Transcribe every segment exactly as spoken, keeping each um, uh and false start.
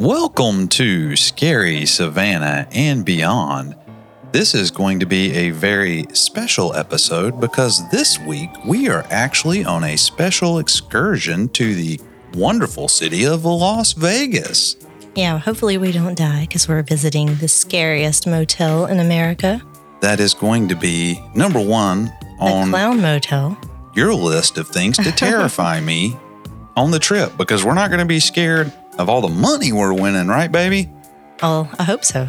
Welcome to Scary Savannah and Beyond. This is going to be a very special episode because this week we are actually on a special excursion to the wonderful city of Las Vegas. Yeah, hopefully we don't die because we're visiting the scariest motel in America. That is going to be number one on the Clown Motel. Your list of things to terrify me on the trip because we're not going to be scared of all the money we're winning, right, baby? Oh, I hope so.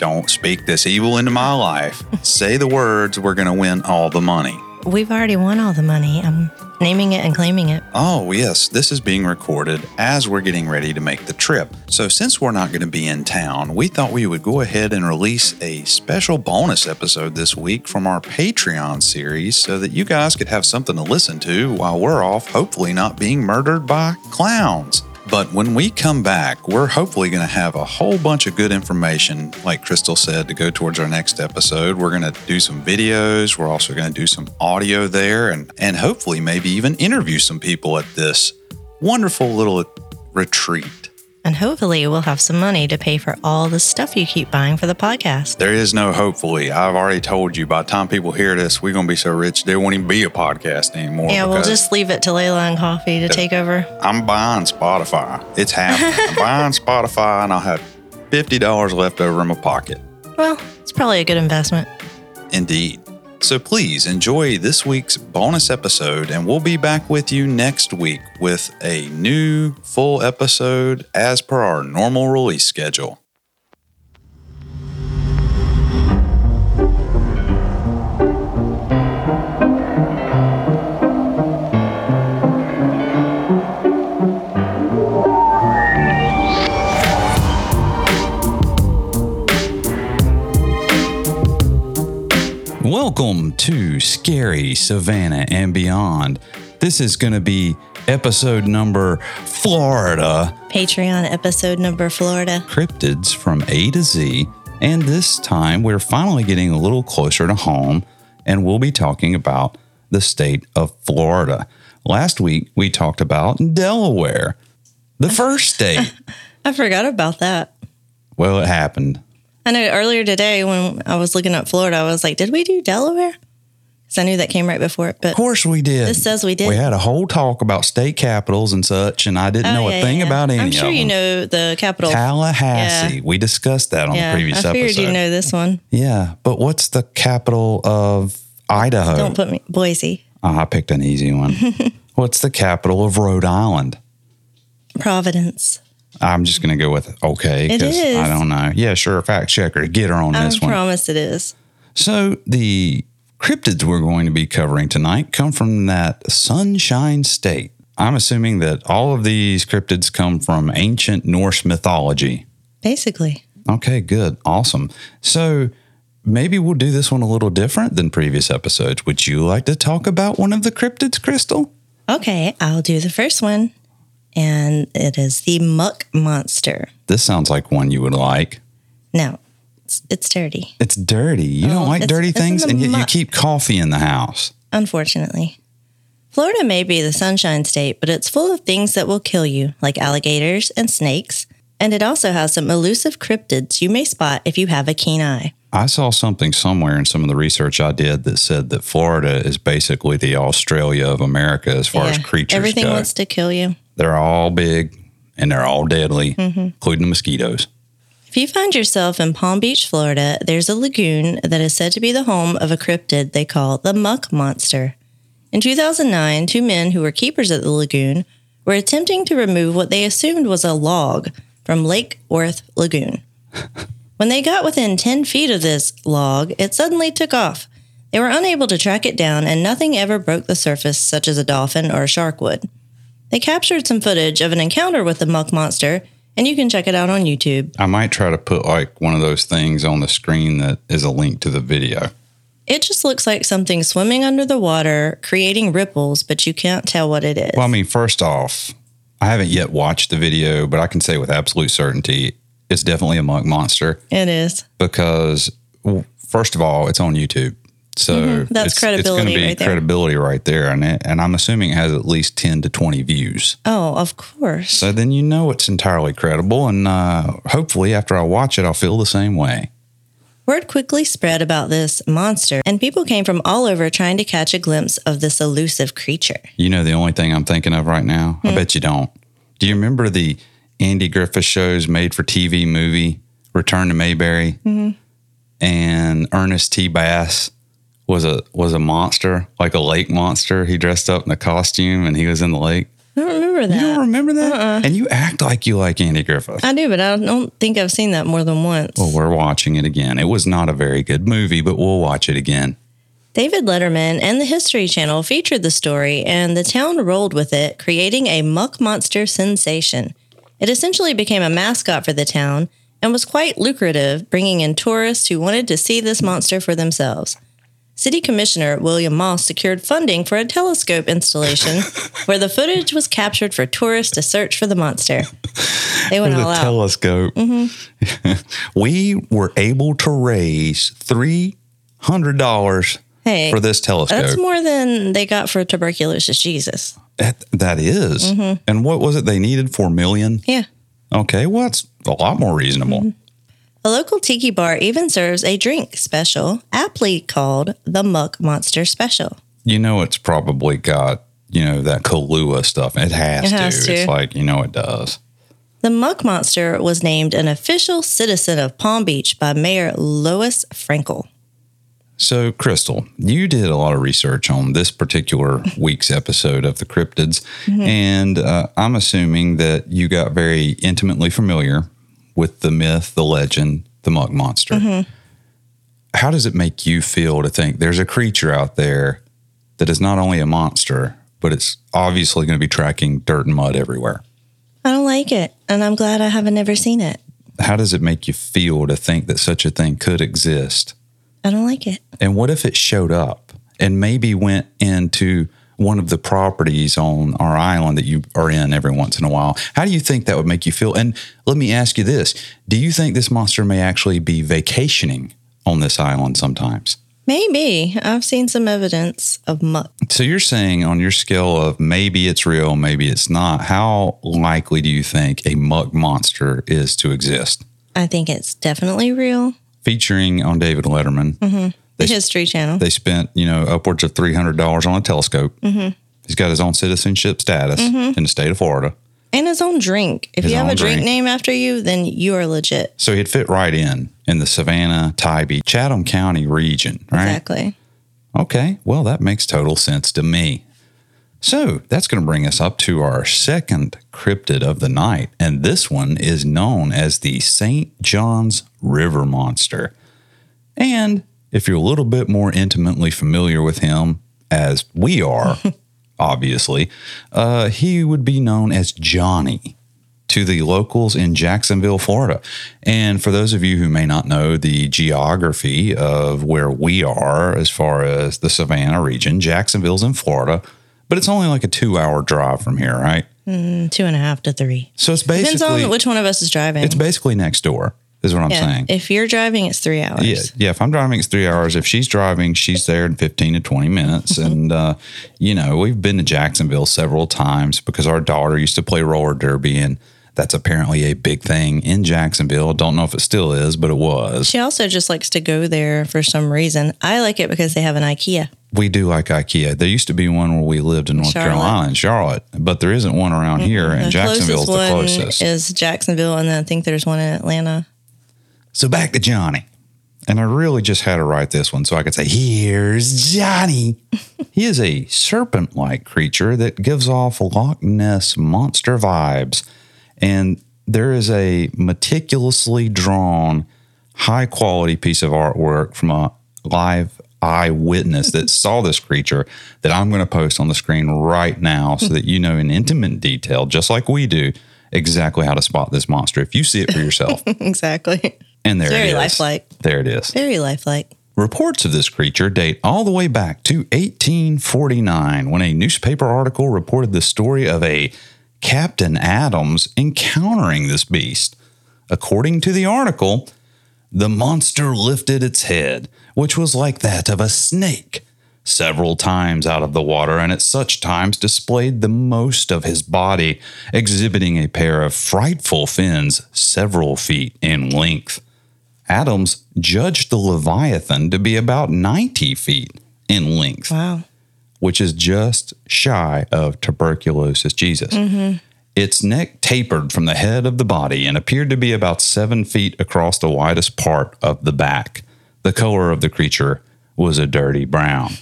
Don't speak this evil into my life. Say the words, we're going to win all the money. We've already won all the money. I'm naming it and claiming it. Oh, yes. This is being recorded as we're getting ready to make the trip. So since we're not going to be in town, we thought we would go ahead and release a special bonus episode this week from our Patreon series so that you guys could have something to listen to while we're off, hopefully not being murdered by clowns. But when we come back, we're hopefully going to have a whole bunch of good information, like Crystal said, to go towards our next episode. We're going to do some videos. We're also going to do some audio there and, and hopefully maybe even interview some people at this wonderful little retreat. And hopefully we'll have some money to pay for all the stuff you keep buying for the podcast. There is no hopefully. I've already told you, by the time people hear this, we're going to be so rich, there won't even be a podcast anymore. Yeah, we'll just leave it to Layla and Coffee to take over. I'm buying Spotify. It's happening. I'm buying Spotify, and I'll have fifty dollars left over in my pocket. Well, it's probably a good investment. Indeed. So please enjoy this week's bonus episode, and we'll be back with you next week with a new full episode as per our normal release schedule. Welcome to Scary Savannah and Beyond. This is going to be episode number Florida. Patreon episode number Florida. Cryptids from A to Z. And this time we're finally getting a little closer to home, and we'll be talking about the state of Florida. Last week we talked about Delaware, the first state. I forgot about that. Well, it happened. I know earlier today when I was looking up Florida, I was like, did we do Delaware? Because I knew that came right before it. But of course we did. This says we did. We had a whole talk about state capitals and such, and I didn't oh, know yeah, a thing yeah. about any of them. I'm sure you know the capital. Tallahassee. Yeah. We discussed that on yeah, the previous episode. I figured episode. you know this one. Yeah, but what's the capital of Idaho? Don't put me. Boise. Oh, I picked an easy one. What's the capital of Rhode Island? Providence. I'm just going to go with okay. It is. I don't know. Yeah, sure. Fact checker. Get her on I this one. I promise it is. So the cryptids we're going to be covering tonight come from that Sunshine State. I'm assuming that all of these cryptids come from ancient Norse mythology. Basically. Okay, good. Awesome. So maybe we'll do this one a little different than previous episodes. Would you like to talk about one of the cryptids, Crystal? Okay, I'll do the first one. And it is the muck monster. This sounds like one you would like. No, it's, it's dirty. It's dirty. You oh, don't like dirty things, and yet muck. You keep coffee in the house. Unfortunately. Florida may be the Sunshine State, but it's full of things that will kill you, like alligators and snakes. And it also has some elusive cryptids you may spot if you have a keen eye. I saw something somewhere in some of the research I did that said that Florida is basically the Australia of America as far yeah, as creatures everything go. Everything wants to kill you. They're all big and they're all deadly, mm-hmm. including the mosquitoes. If you find yourself in Palm Beach, Florida, there's a lagoon that is said to be the home of a cryptid they call the muck monster. In two thousand nine, two men who were keepers at the lagoon were attempting to remove what they assumed was a log from Lake Worth Lagoon. When they got within ten feet of this log, it suddenly took off. They were unable to track it down, and nothing ever broke the surface, such as a dolphin or a shark would. They captured some footage of an encounter with the muck monster, and you can check it out on YouTube. I might try to put like one of those things on the screen that is a link to the video. It just looks like something swimming under the water, creating ripples, but you can't tell what it is. Well, I mean, first off, I haven't yet watched the video, but I can say with absolute certainty, it's definitely a muck monster. It is. Because, first of all, it's on YouTube. So mm-hmm. that's it's, credibility, it's going to be right there. credibility right there. And it, and I'm assuming it has at least ten to twenty views. Oh, of course. So then you know it's entirely credible. And uh, hopefully after I watch it, I'll feel the same way. Word quickly spread about this monster, and people came from all over trying to catch a glimpse of this elusive creature. You know the only thing I'm thinking of right now? Hmm. I bet you don't. Do you remember the Andy Griffith Show's made-for-T V movie, Return to Mayberry? Mm-hmm. And Ernest T. Bass was a was a monster, like a lake monster. He dressed up in a costume, and he was in the lake. I don't remember that. You don't remember that? Uh-uh. And you act like you like Andy Griffith. I do, but I don't think I've seen that more than once. Well, we're watching it again. It was not a very good movie, but we'll watch it again. David Letterman and the History Channel featured the story, and the town rolled with it, creating a muck monster sensation. It essentially became a mascot for the town and was quite lucrative, bringing in tourists who wanted to see this monster for themselves. City Commissioner William Moss secured funding for a telescope installation where the footage was captured for tourists to search for the monster. They went all out. Telescope. Mm-hmm. We were able to raise three hundred dollars hey, for this telescope. That's more than they got for tuberculosis Jesus. That, that is. Mm-hmm. And what was it they needed? four million dollars? Yeah. Okay, well, that's a lot more reasonable. Mm-hmm. A local tiki bar even serves a drink special, aptly called the Muck Monster Special. You know it's probably got, you know, that Kahlua stuff. It has, it has to. to. It's like, you know it does. The Muck Monster was named an official citizen of Palm Beach by Mayor Lois Frankel. So, Crystal, you did a lot of research on this particular week's episode of The Cryptids, mm-hmm. and uh, I'm assuming that you got very intimately familiar with the myth, the legend, the muck monster. Mm-hmm. How does it make you feel to think there's a creature out there that is not only a monster, but it's obviously going to be tracking dirt and mud everywhere? I don't like it, and I'm glad I haven't ever seen it. How does it make you feel to think that such a thing could exist? I don't like it. And what if it showed up and maybe went into one of the properties on our island that you are in every once in a while? How do you think that would make you feel? And let me ask you this. Do you think this monster may actually be vacationing on this island sometimes? Maybe. I've seen some evidence of muck. So you're saying on your scale of maybe it's real, maybe it's not, how likely do you think a muck monster is to exist? I think it's definitely real. Featuring on David Letterman. Mm-hmm. They, History Channel. They spent, you know, upwards of three hundred dollars on a telescope. Mm-hmm. He's got his own citizenship status mm-hmm. in the state of Florida. And his own drink. If his you have a drink, drink name after you, then you are legit. So he'd fit right in, in the Savannah, Tybee, Chatham County region, right? Exactly. Okay. Well, that makes total sense to me. So that's going to bring us up to our second cryptid of the night. And this one is known as the Saint Johns River Monster. And if you're a little bit more intimately familiar with him, as we are, obviously, uh, he would be known as Johnny to the locals in Jacksonville, Florida. And for those of you who may not know the geography of where we are as far as the Savannah region, Jacksonville's in Florida, but it's only like a two-hour drive from here, right? Mm, two and a half to three. So it's basically... Depends on which one of us is driving. It's basically next door. Is what I'm yeah, saying. If you're driving, it's three hours. Yeah, yeah. If I'm driving, it's three hours. If she's driving, she's there in fifteen to twenty minutes. And, uh, you know, we've been to Jacksonville several times because our daughter used to play roller derby. And that's apparently a big thing in Jacksonville. Don't know if it still is, but it was. She also just likes to go there for some reason. I like it because they have an IKEA. We do like IKEA. There used to be one where we lived in North Charlotte. Carolina, in Charlotte, but there isn't one around mm-hmm. here. And Jacksonville's the closest. Is Jacksonville, and I think there's one in Atlanta. So back to Johnny, and I really just had to write this one so I could say, here's Johnny. He is a serpent-like creature that gives off Loch Ness monster vibes, and there is a meticulously drawn, high-quality piece of artwork from a live eyewitness that saw this creature that I'm going to post on the screen right now so that you know in intimate detail, just like we do, exactly how to spot this monster if you see it for yourself. Exactly. And there it's very it is. Lifelike. There it is. Very lifelike. Reports of this creature date all the way back to eighteen forty-nine when a newspaper article reported the story of a Captain Adams encountering this beast. According to the article, the monster lifted its head, which was like that of a snake, several times out of the water, and at such times displayed the most of his body, exhibiting a pair of frightful fins several feet in length. Adams judged the Leviathan to be about ninety feet in length, wow, which is just shy of Tuberculosis Jesus. Mm-hmm. Its neck tapered from the head of the body and appeared to be about seven feet across the widest part of the back. The color of the creature was a dirty brown.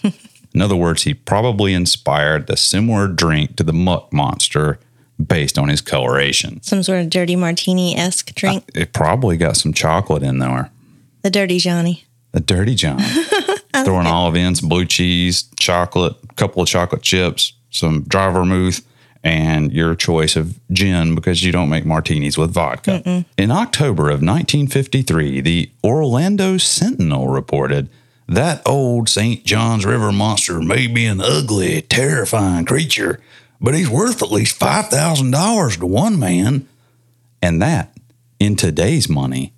In other words, he probably inspired a similar drink to the muck monster based on his coloration. Some sort of dirty martini-esque drink? I, it probably got some chocolate in there. The Dirty Johnny. The Dirty Johnny. Throwing olive ends, blue cheese, chocolate, a couple of chocolate chips, some dry vermouth, and your choice of gin, because you don't make martinis with vodka. Mm-mm. In October of nineteen fifty-three, the Orlando Sentinel reported, "That old Saint Johns River monster may be an ugly, terrifying creature, but he's worth at least five thousand dollars to one man." And that, in today's money,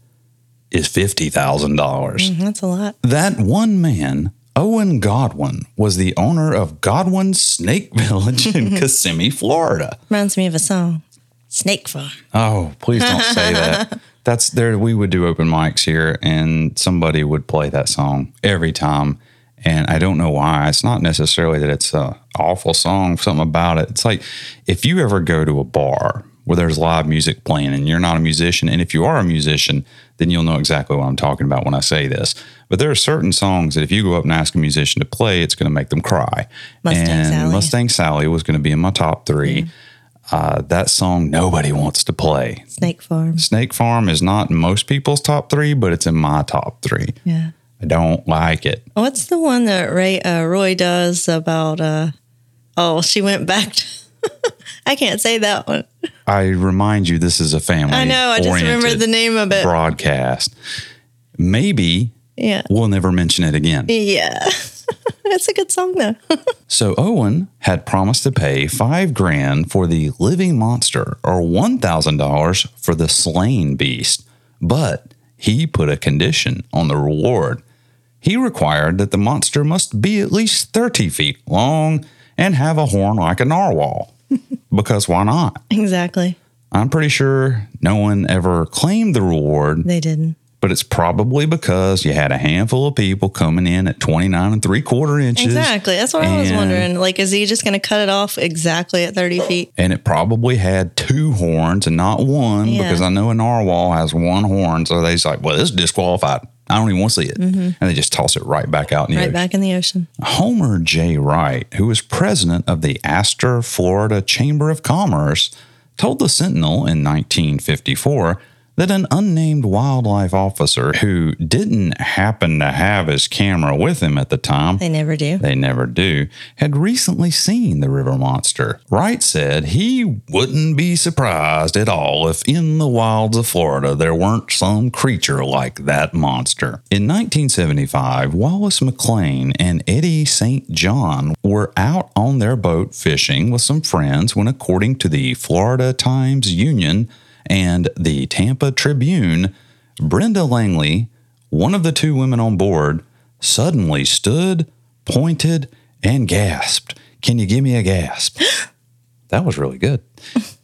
is fifty thousand dollars. Mm, that's a lot. That one man, Owen Godwin, was the owner of Godwin's Snake Village in Kissimmee, Florida. Reminds me of a song, Snake Farm. Oh, please don't say that. That's there. We would do open mics here, and somebody would play that song every time. And I don't know why. It's not necessarily that it's an awful song, something about it. It's like if you ever go to a bar where there's live music playing and you're not a musician, and if you are a musician, then you'll know exactly what I'm talking about when I say this. But there are certain songs that if you go up and ask a musician to play, it's going to make them cry. Mustang and Sally. Mustang Sally was going to be in my top three. Mm-hmm. Uh, that song nobody wants to play. Snake Farm. Snake Farm is not in most people's top three, but it's in my top three. Yeah. I don't like it. What's the one that Ray, uh, Roy does about, uh, oh, she went back to, I can't say that one. I remind you, this is a family. I know, I just remember the name of it. Broadcast. Maybe yeah. We'll never mention it again. Yeah. It's a good song, though. So Owen had promised to pay five grand for the living monster or one thousand dollars for the slain beast, but he put a condition on the reward. He required that the monster must be at least thirty feet long and have a horn like a narwhal, because why not? Exactly. I'm pretty sure no one ever claimed the reward. They didn't. But it's probably because you had a handful of people coming in at twenty-nine and three quarter inches. Exactly. That's what I was wondering. Like, is he just going to cut it off exactly at thirty feet? And it probably had two horns and not one, yeah. Because I know a narwhal has one horn. So they's like, well, this is disqualified. I don't even want to see it. Mm-hmm. And they just toss it right back out in the right ocean. Right back in the ocean. Homer J. Wright, who was president of the Astor, Florida Chamber of Commerce, told the Sentinel in nineteen fifty-four that an unnamed wildlife officer who didn't happen to have his camera with him at the time. They never do. They never do. Had recently seen the river monster. Wright said he wouldn't be surprised at all if in the wilds of Florida there weren't some creature like that monster. In nineteen seventy-five, Wallace McLean and Eddie Saint John were out on their boat fishing with some friends when, according to the Florida Times Union and the Tampa Tribune, Brenda Langley, one of the two women on board, suddenly stood, pointed, and gasped. Can you give me a gasp? That was really good.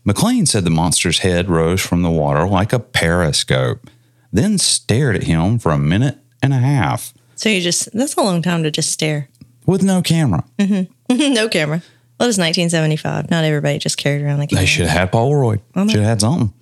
McLean said the monster's head rose from the water like a periscope, then stared at him for a minute and a half. So you just, that's a long time to just stare. With no camera. Mm-hmm. No camera. Well, it was nineteen seventy-five. Not everybody just carried around the camera. They should have had Polaroid. Oh, should have had something.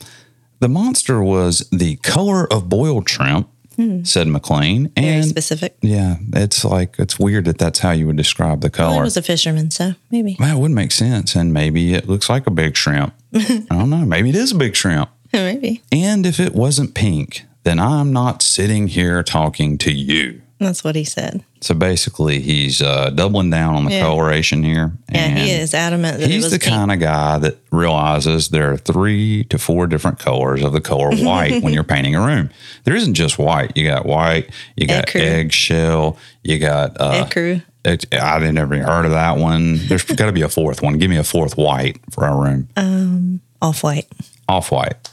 The monster was the color of boiled shrimp, hmm. said McLean. And very specific. Yeah. It's like, it's weird that that's how you would describe the color. Well, I was a fisherman, so maybe. Well, it would make sense. And maybe it looks like a big shrimp. I don't know. Maybe it is a big shrimp. Maybe. And if it wasn't pink, then I'm not sitting here talking to you. That's what he said. So basically, he's uh, doubling down on the yeah. coloration here. And yeah, he is adamant that he's it was the pink. Kind of guy that realizes there are three to four different colors of the color white when you're painting a room. There isn't just white. You got white, you got Ecru. Eggshell, you got... Uh, Ecru. It, I didn't ever heard of that one. There's got to be a fourth one. Give me a fourth white for our room. Um, Off-white. Off-white.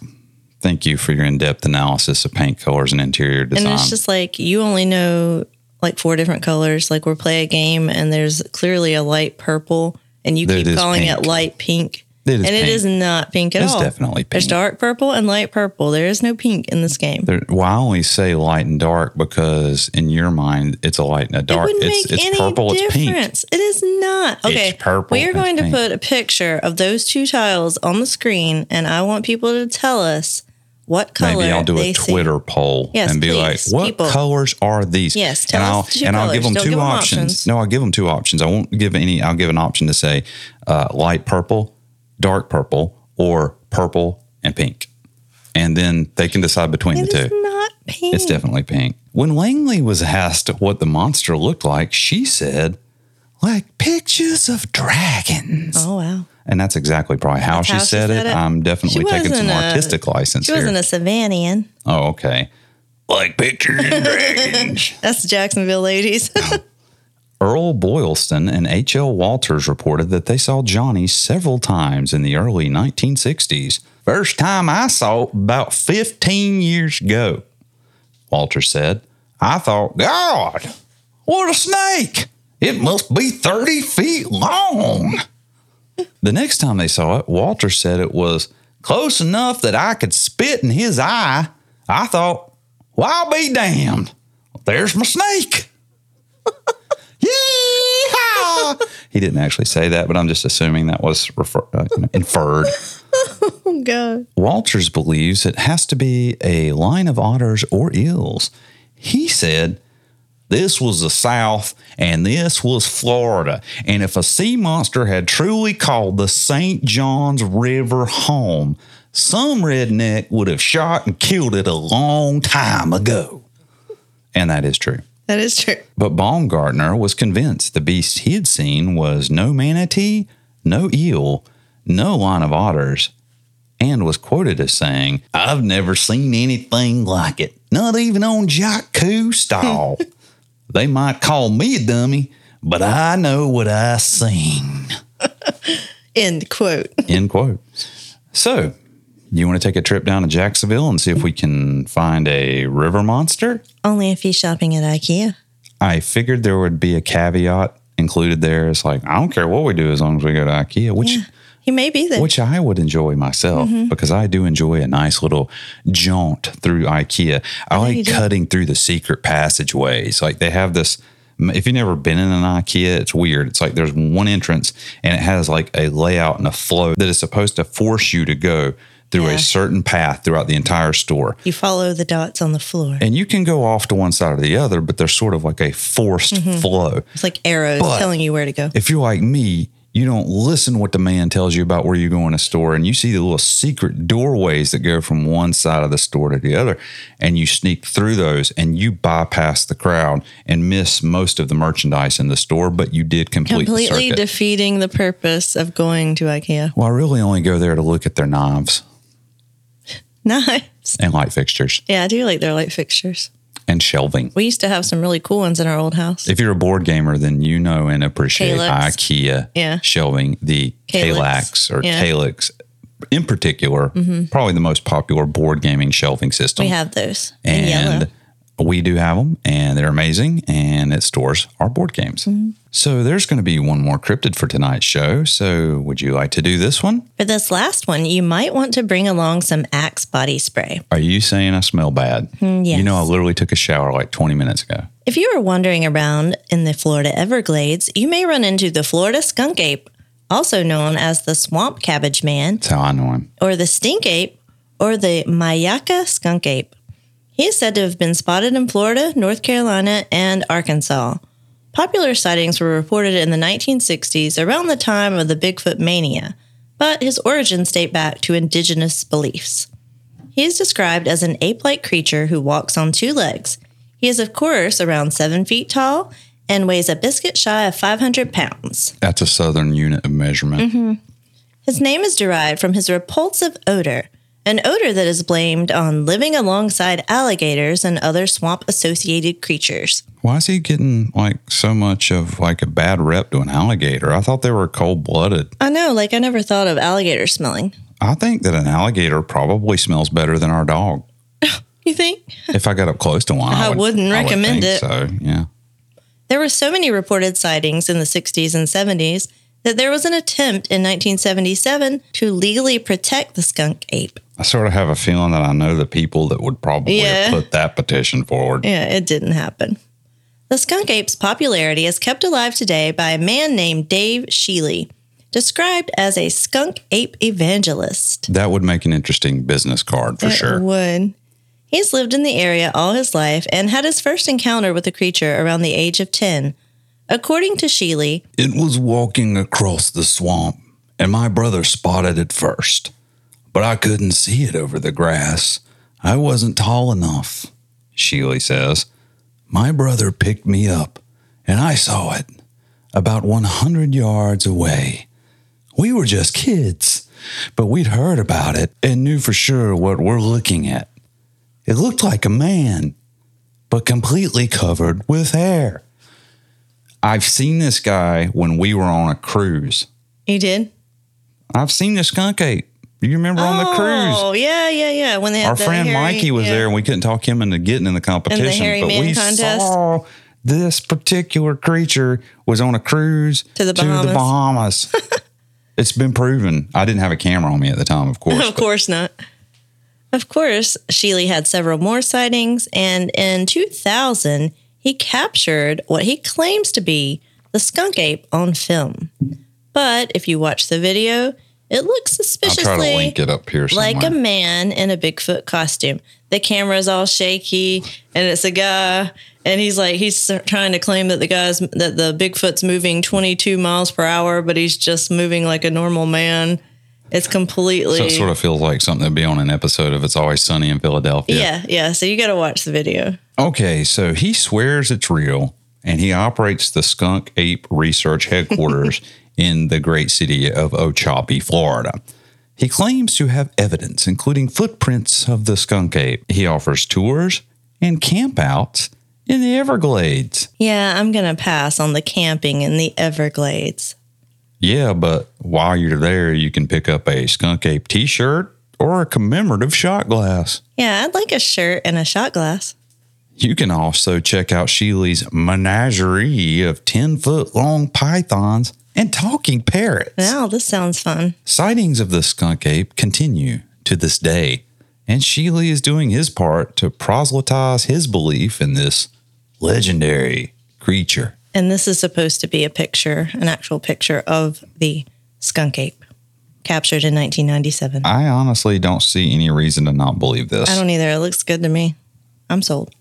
thank you for your in-depth analysis of paint colors and interior design. And it's just like, you only know like four different colors. Like we'll play a game and there's clearly a light purple and you keep calling it light pink. It and pink. It is not pink at it's all. It's definitely pink. There's dark purple and light purple. There is no pink in this game. There, well, I only say light and dark because in your mind, it's a light and a dark. It it's make it's any purple, difference. It's pink. It is not. Okay, it's purple. We are going to pink. Put a picture of those two tiles on the screen, and I want people to tell us what color Maybe I'll do a Twitter see. poll yes, and be please, like, what people. colors are these? Yes, tell and us I'll, two And colors. I'll give them Don't two give options. Them options. No, I'll give them two options. I won't give any. I'll give an option to say uh, light purple, dark purple, or purple and pink. And then they can decide between it the two. It's not pink. It's definitely pink. When Langley was asked what the monster looked like, she said, like pictures of dragons. Oh, wow. And that's exactly probably how, she, how said she said it. it. I'm definitely she taking some artistic a, license she here. She wasn't a Savannian. Oh, okay. Like pictures of dragons. That's the Jacksonville ladies. Earl Boylston and H L Walters reported that they saw Johnny several times in the early nineteen sixties. First time I saw it about fifteen years ago, Walters said. I thought, God, what a snake! It must be thirty feet long. The next time they saw it, Walters said it was close enough that I could spit in his eye. I thought, well, I'll be damned. There's my snake. He didn't actually say that, but I'm just assuming that was refer- uh, inferred. Oh, God. Walters believes it has to be a line of otters or eels. He said, this was the South and this was Florida. And if a sea monster had truly called the Saint Johns River home, some redneck would have shot and killed it a long time ago. And that is true. That is true. But Baumgartner was convinced the beast he had seen was no manatee, no eel, no line of otters, and was quoted as saying, I've never seen anything like it, not even on Jacques Cousteau. They might call me a dummy, but I know what I seen. End quote. End quote. So, you want to take a trip down to Jacksonville and see if we can find a river monster? Only if he's shopping at IKEA. I figured there would be a caveat included there. It's like, I don't care what we do as long as we go to IKEA, which yeah, he may be there. Which I would enjoy myself mm-hmm. because I do enjoy a nice little jaunt through IKEA. I, I like cutting through the secret passageways. Like they have this. If you've never been in an IKEA, it's weird. It's like there's one entrance and it has like a layout and a flow that is supposed to force you to go through yeah. a certain path throughout the entire store. You follow the dots on the floor. And you can go off to one side or the other, but there's sort of like a forced mm-hmm. flow. It's like arrows but telling you where to go. If you're like me, you don't listen what the man tells you about where you go in a store, and you see the little secret doorways that go from one side of the store to the other, and you sneak through those, and you bypass the crowd and miss most of the merchandise in the store, but you did complete Completely the circuit. Defeating the purpose of going to IKEA. Well, I really only go there to look at their knives. Knives. And light fixtures. Yeah, I do like their light fixtures. And shelving. We used to have some really cool ones in our old house. If you're a board gamer, then you know and appreciate Kallax. IKEA yeah. shelving. The Kallax, Kallax or yeah. Kallax in particular, mm-hmm. probably the most popular board gaming shelving system. We have those. And we do have them, and they're amazing, and it stores our board games. Mm-hmm. So there's going to be one more cryptid for tonight's show. So would you like to do this one? For this last one, you might want to bring along some Axe body spray. Are you saying I smell bad? Mm, yes. You know, I literally took a shower like twenty minutes ago. If you are wandering around in the Florida Everglades, you may run into the Florida Skunk Ape, also known as the Swamp Cabbage Man. That's how I know him. Or the Stink Ape, or the Mayaka Skunk Ape. He is said to have been spotted in Florida, North Carolina, and Arkansas. Popular sightings were reported in the nineteen sixties around the time of the Bigfoot mania, but his origins date back to indigenous beliefs. He is described as an ape-like creature who walks on two legs. He is, of course, around seven feet tall and weighs a biscuit shy of five hundred pounds. That's a southern unit of measurement. Mm-hmm. His name is derived from his repulsive odor, an odor that is blamed on living alongside alligators and other swamp-associated creatures. Why is he getting, like, so much of, like, a bad rep to an alligator? I thought they were cold-blooded. I know. Like, I never thought of alligator smelling. I think that an alligator probably smells better than our dog. You think? If I got up close to one, I, I would, wouldn't recommend I would think it. So, yeah. There were so many reported sightings in the sixties and seventies that there was an attempt in nineteen seventy-seven to legally protect the skunk ape. I sort of have a feeling that I know the people that would probably yeah. have put that petition forward. Yeah, it didn't happen. The skunk ape's popularity is kept alive today by a man named Dave Shealy, described as a skunk ape evangelist. That would make an interesting business card for that sure. It would. He's lived in the area all his life and had his first encounter with the creature around the age of ten. According to Shealy, it was walking across the swamp, and my brother spotted it first. But I couldn't see it over the grass. I wasn't tall enough, Shealy says. My brother picked me up, and I saw it about one hundred yards away. We were just kids, but we'd heard about it and knew for sure what we're looking at. It looked like a man, but completely covered with hair. I've seen this guy when we were on a cruise. You did? I've seen the skunk ape. You remember oh, on the cruise? Oh, yeah, yeah, yeah. When they had our the friend hairy, Mikey was yeah. there, and we couldn't talk him into getting in the competition. And the hairy but man we contest. Saw this particular creature was on a cruise to the Bahamas. To the Bahamas. It's been proven. I didn't have a camera on me at the time, of course. Of course not. Of course, Shealy had several more sightings, and in two thousand, he captured what he claims to be the skunk ape on film. But if you watch the video, it looks suspiciously link it up here like a man in a Bigfoot costume. The camera's all shaky, and it's a guy, and he's like he's trying to claim that the guy's that the Bigfoot's moving twenty-two miles per hour, but he's just moving like a normal man. It's completely... So it sort of feels like something that'd be on an episode of It's Always Sunny in Philadelphia. Yeah, yeah. So you got to watch the video. Okay, so he swears it's real, and he operates the Skunk Ape Research Headquarters in the great city of Ochopee, Florida. He claims to have evidence, including footprints of the skunk ape. He offers tours and campouts in the Everglades. Yeah, I'm going to pass on the camping in the Everglades. Yeah, but while you're there, you can pick up a skunk ape t-shirt or a commemorative shot glass. Yeah, I'd like a shirt and a shot glass. You can also check out Shealy's menagerie of ten-foot-long pythons and talking parrots. Wow, this sounds fun. Sightings of the skunk ape continue to this day, and Shealy is doing his part to proselytize his belief in this legendary creature. And this is supposed to be a picture, an actual picture of the skunk ape captured in nineteen ninety-seven. I honestly don't see any reason to not believe this. I don't either. It looks good to me. I'm sold.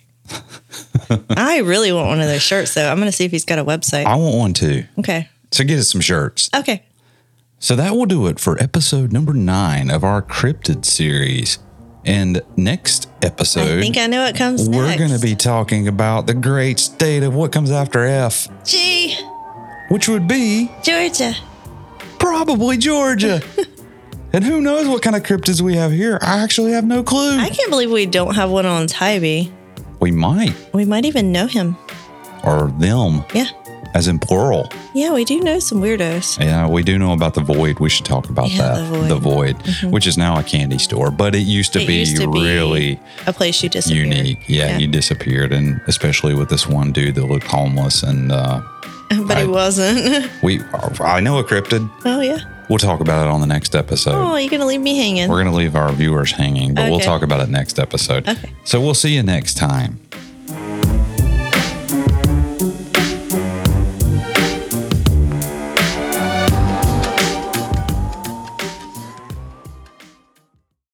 I really want one of those shirts, though. I'm going to see if he's got a website. I want one, too. Okay. So get us some shirts. Okay. So that will do it for episode number nine of our Cryptid series. And next episode, I think I know what comes we're next. We're going to be talking about the great state of what comes after F. G. Which would be? Georgia. Probably Georgia. And who knows what kind of cryptids we have here. I actually have no clue. I can't believe we don't have one on Tybee. We might. We might even know him. Or them. Yeah. As in plural. Yeah, we do know some weirdos. Yeah, we do know about the Void. We should talk about yeah, that. The Void, the void mm-hmm. which is now a candy store, but it used to, it be, used to be really a place you disappeared. Unique. Yeah, yeah, you disappeared, and especially with this one dude that looked homeless, and uh, but I, he wasn't. we, I know a cryptid. Oh yeah. We'll talk about it on the next episode. Oh, you're going to leave me hanging. We're going to leave our viewers hanging, but okay. We'll talk about it next episode. Okay. So we'll see you next time.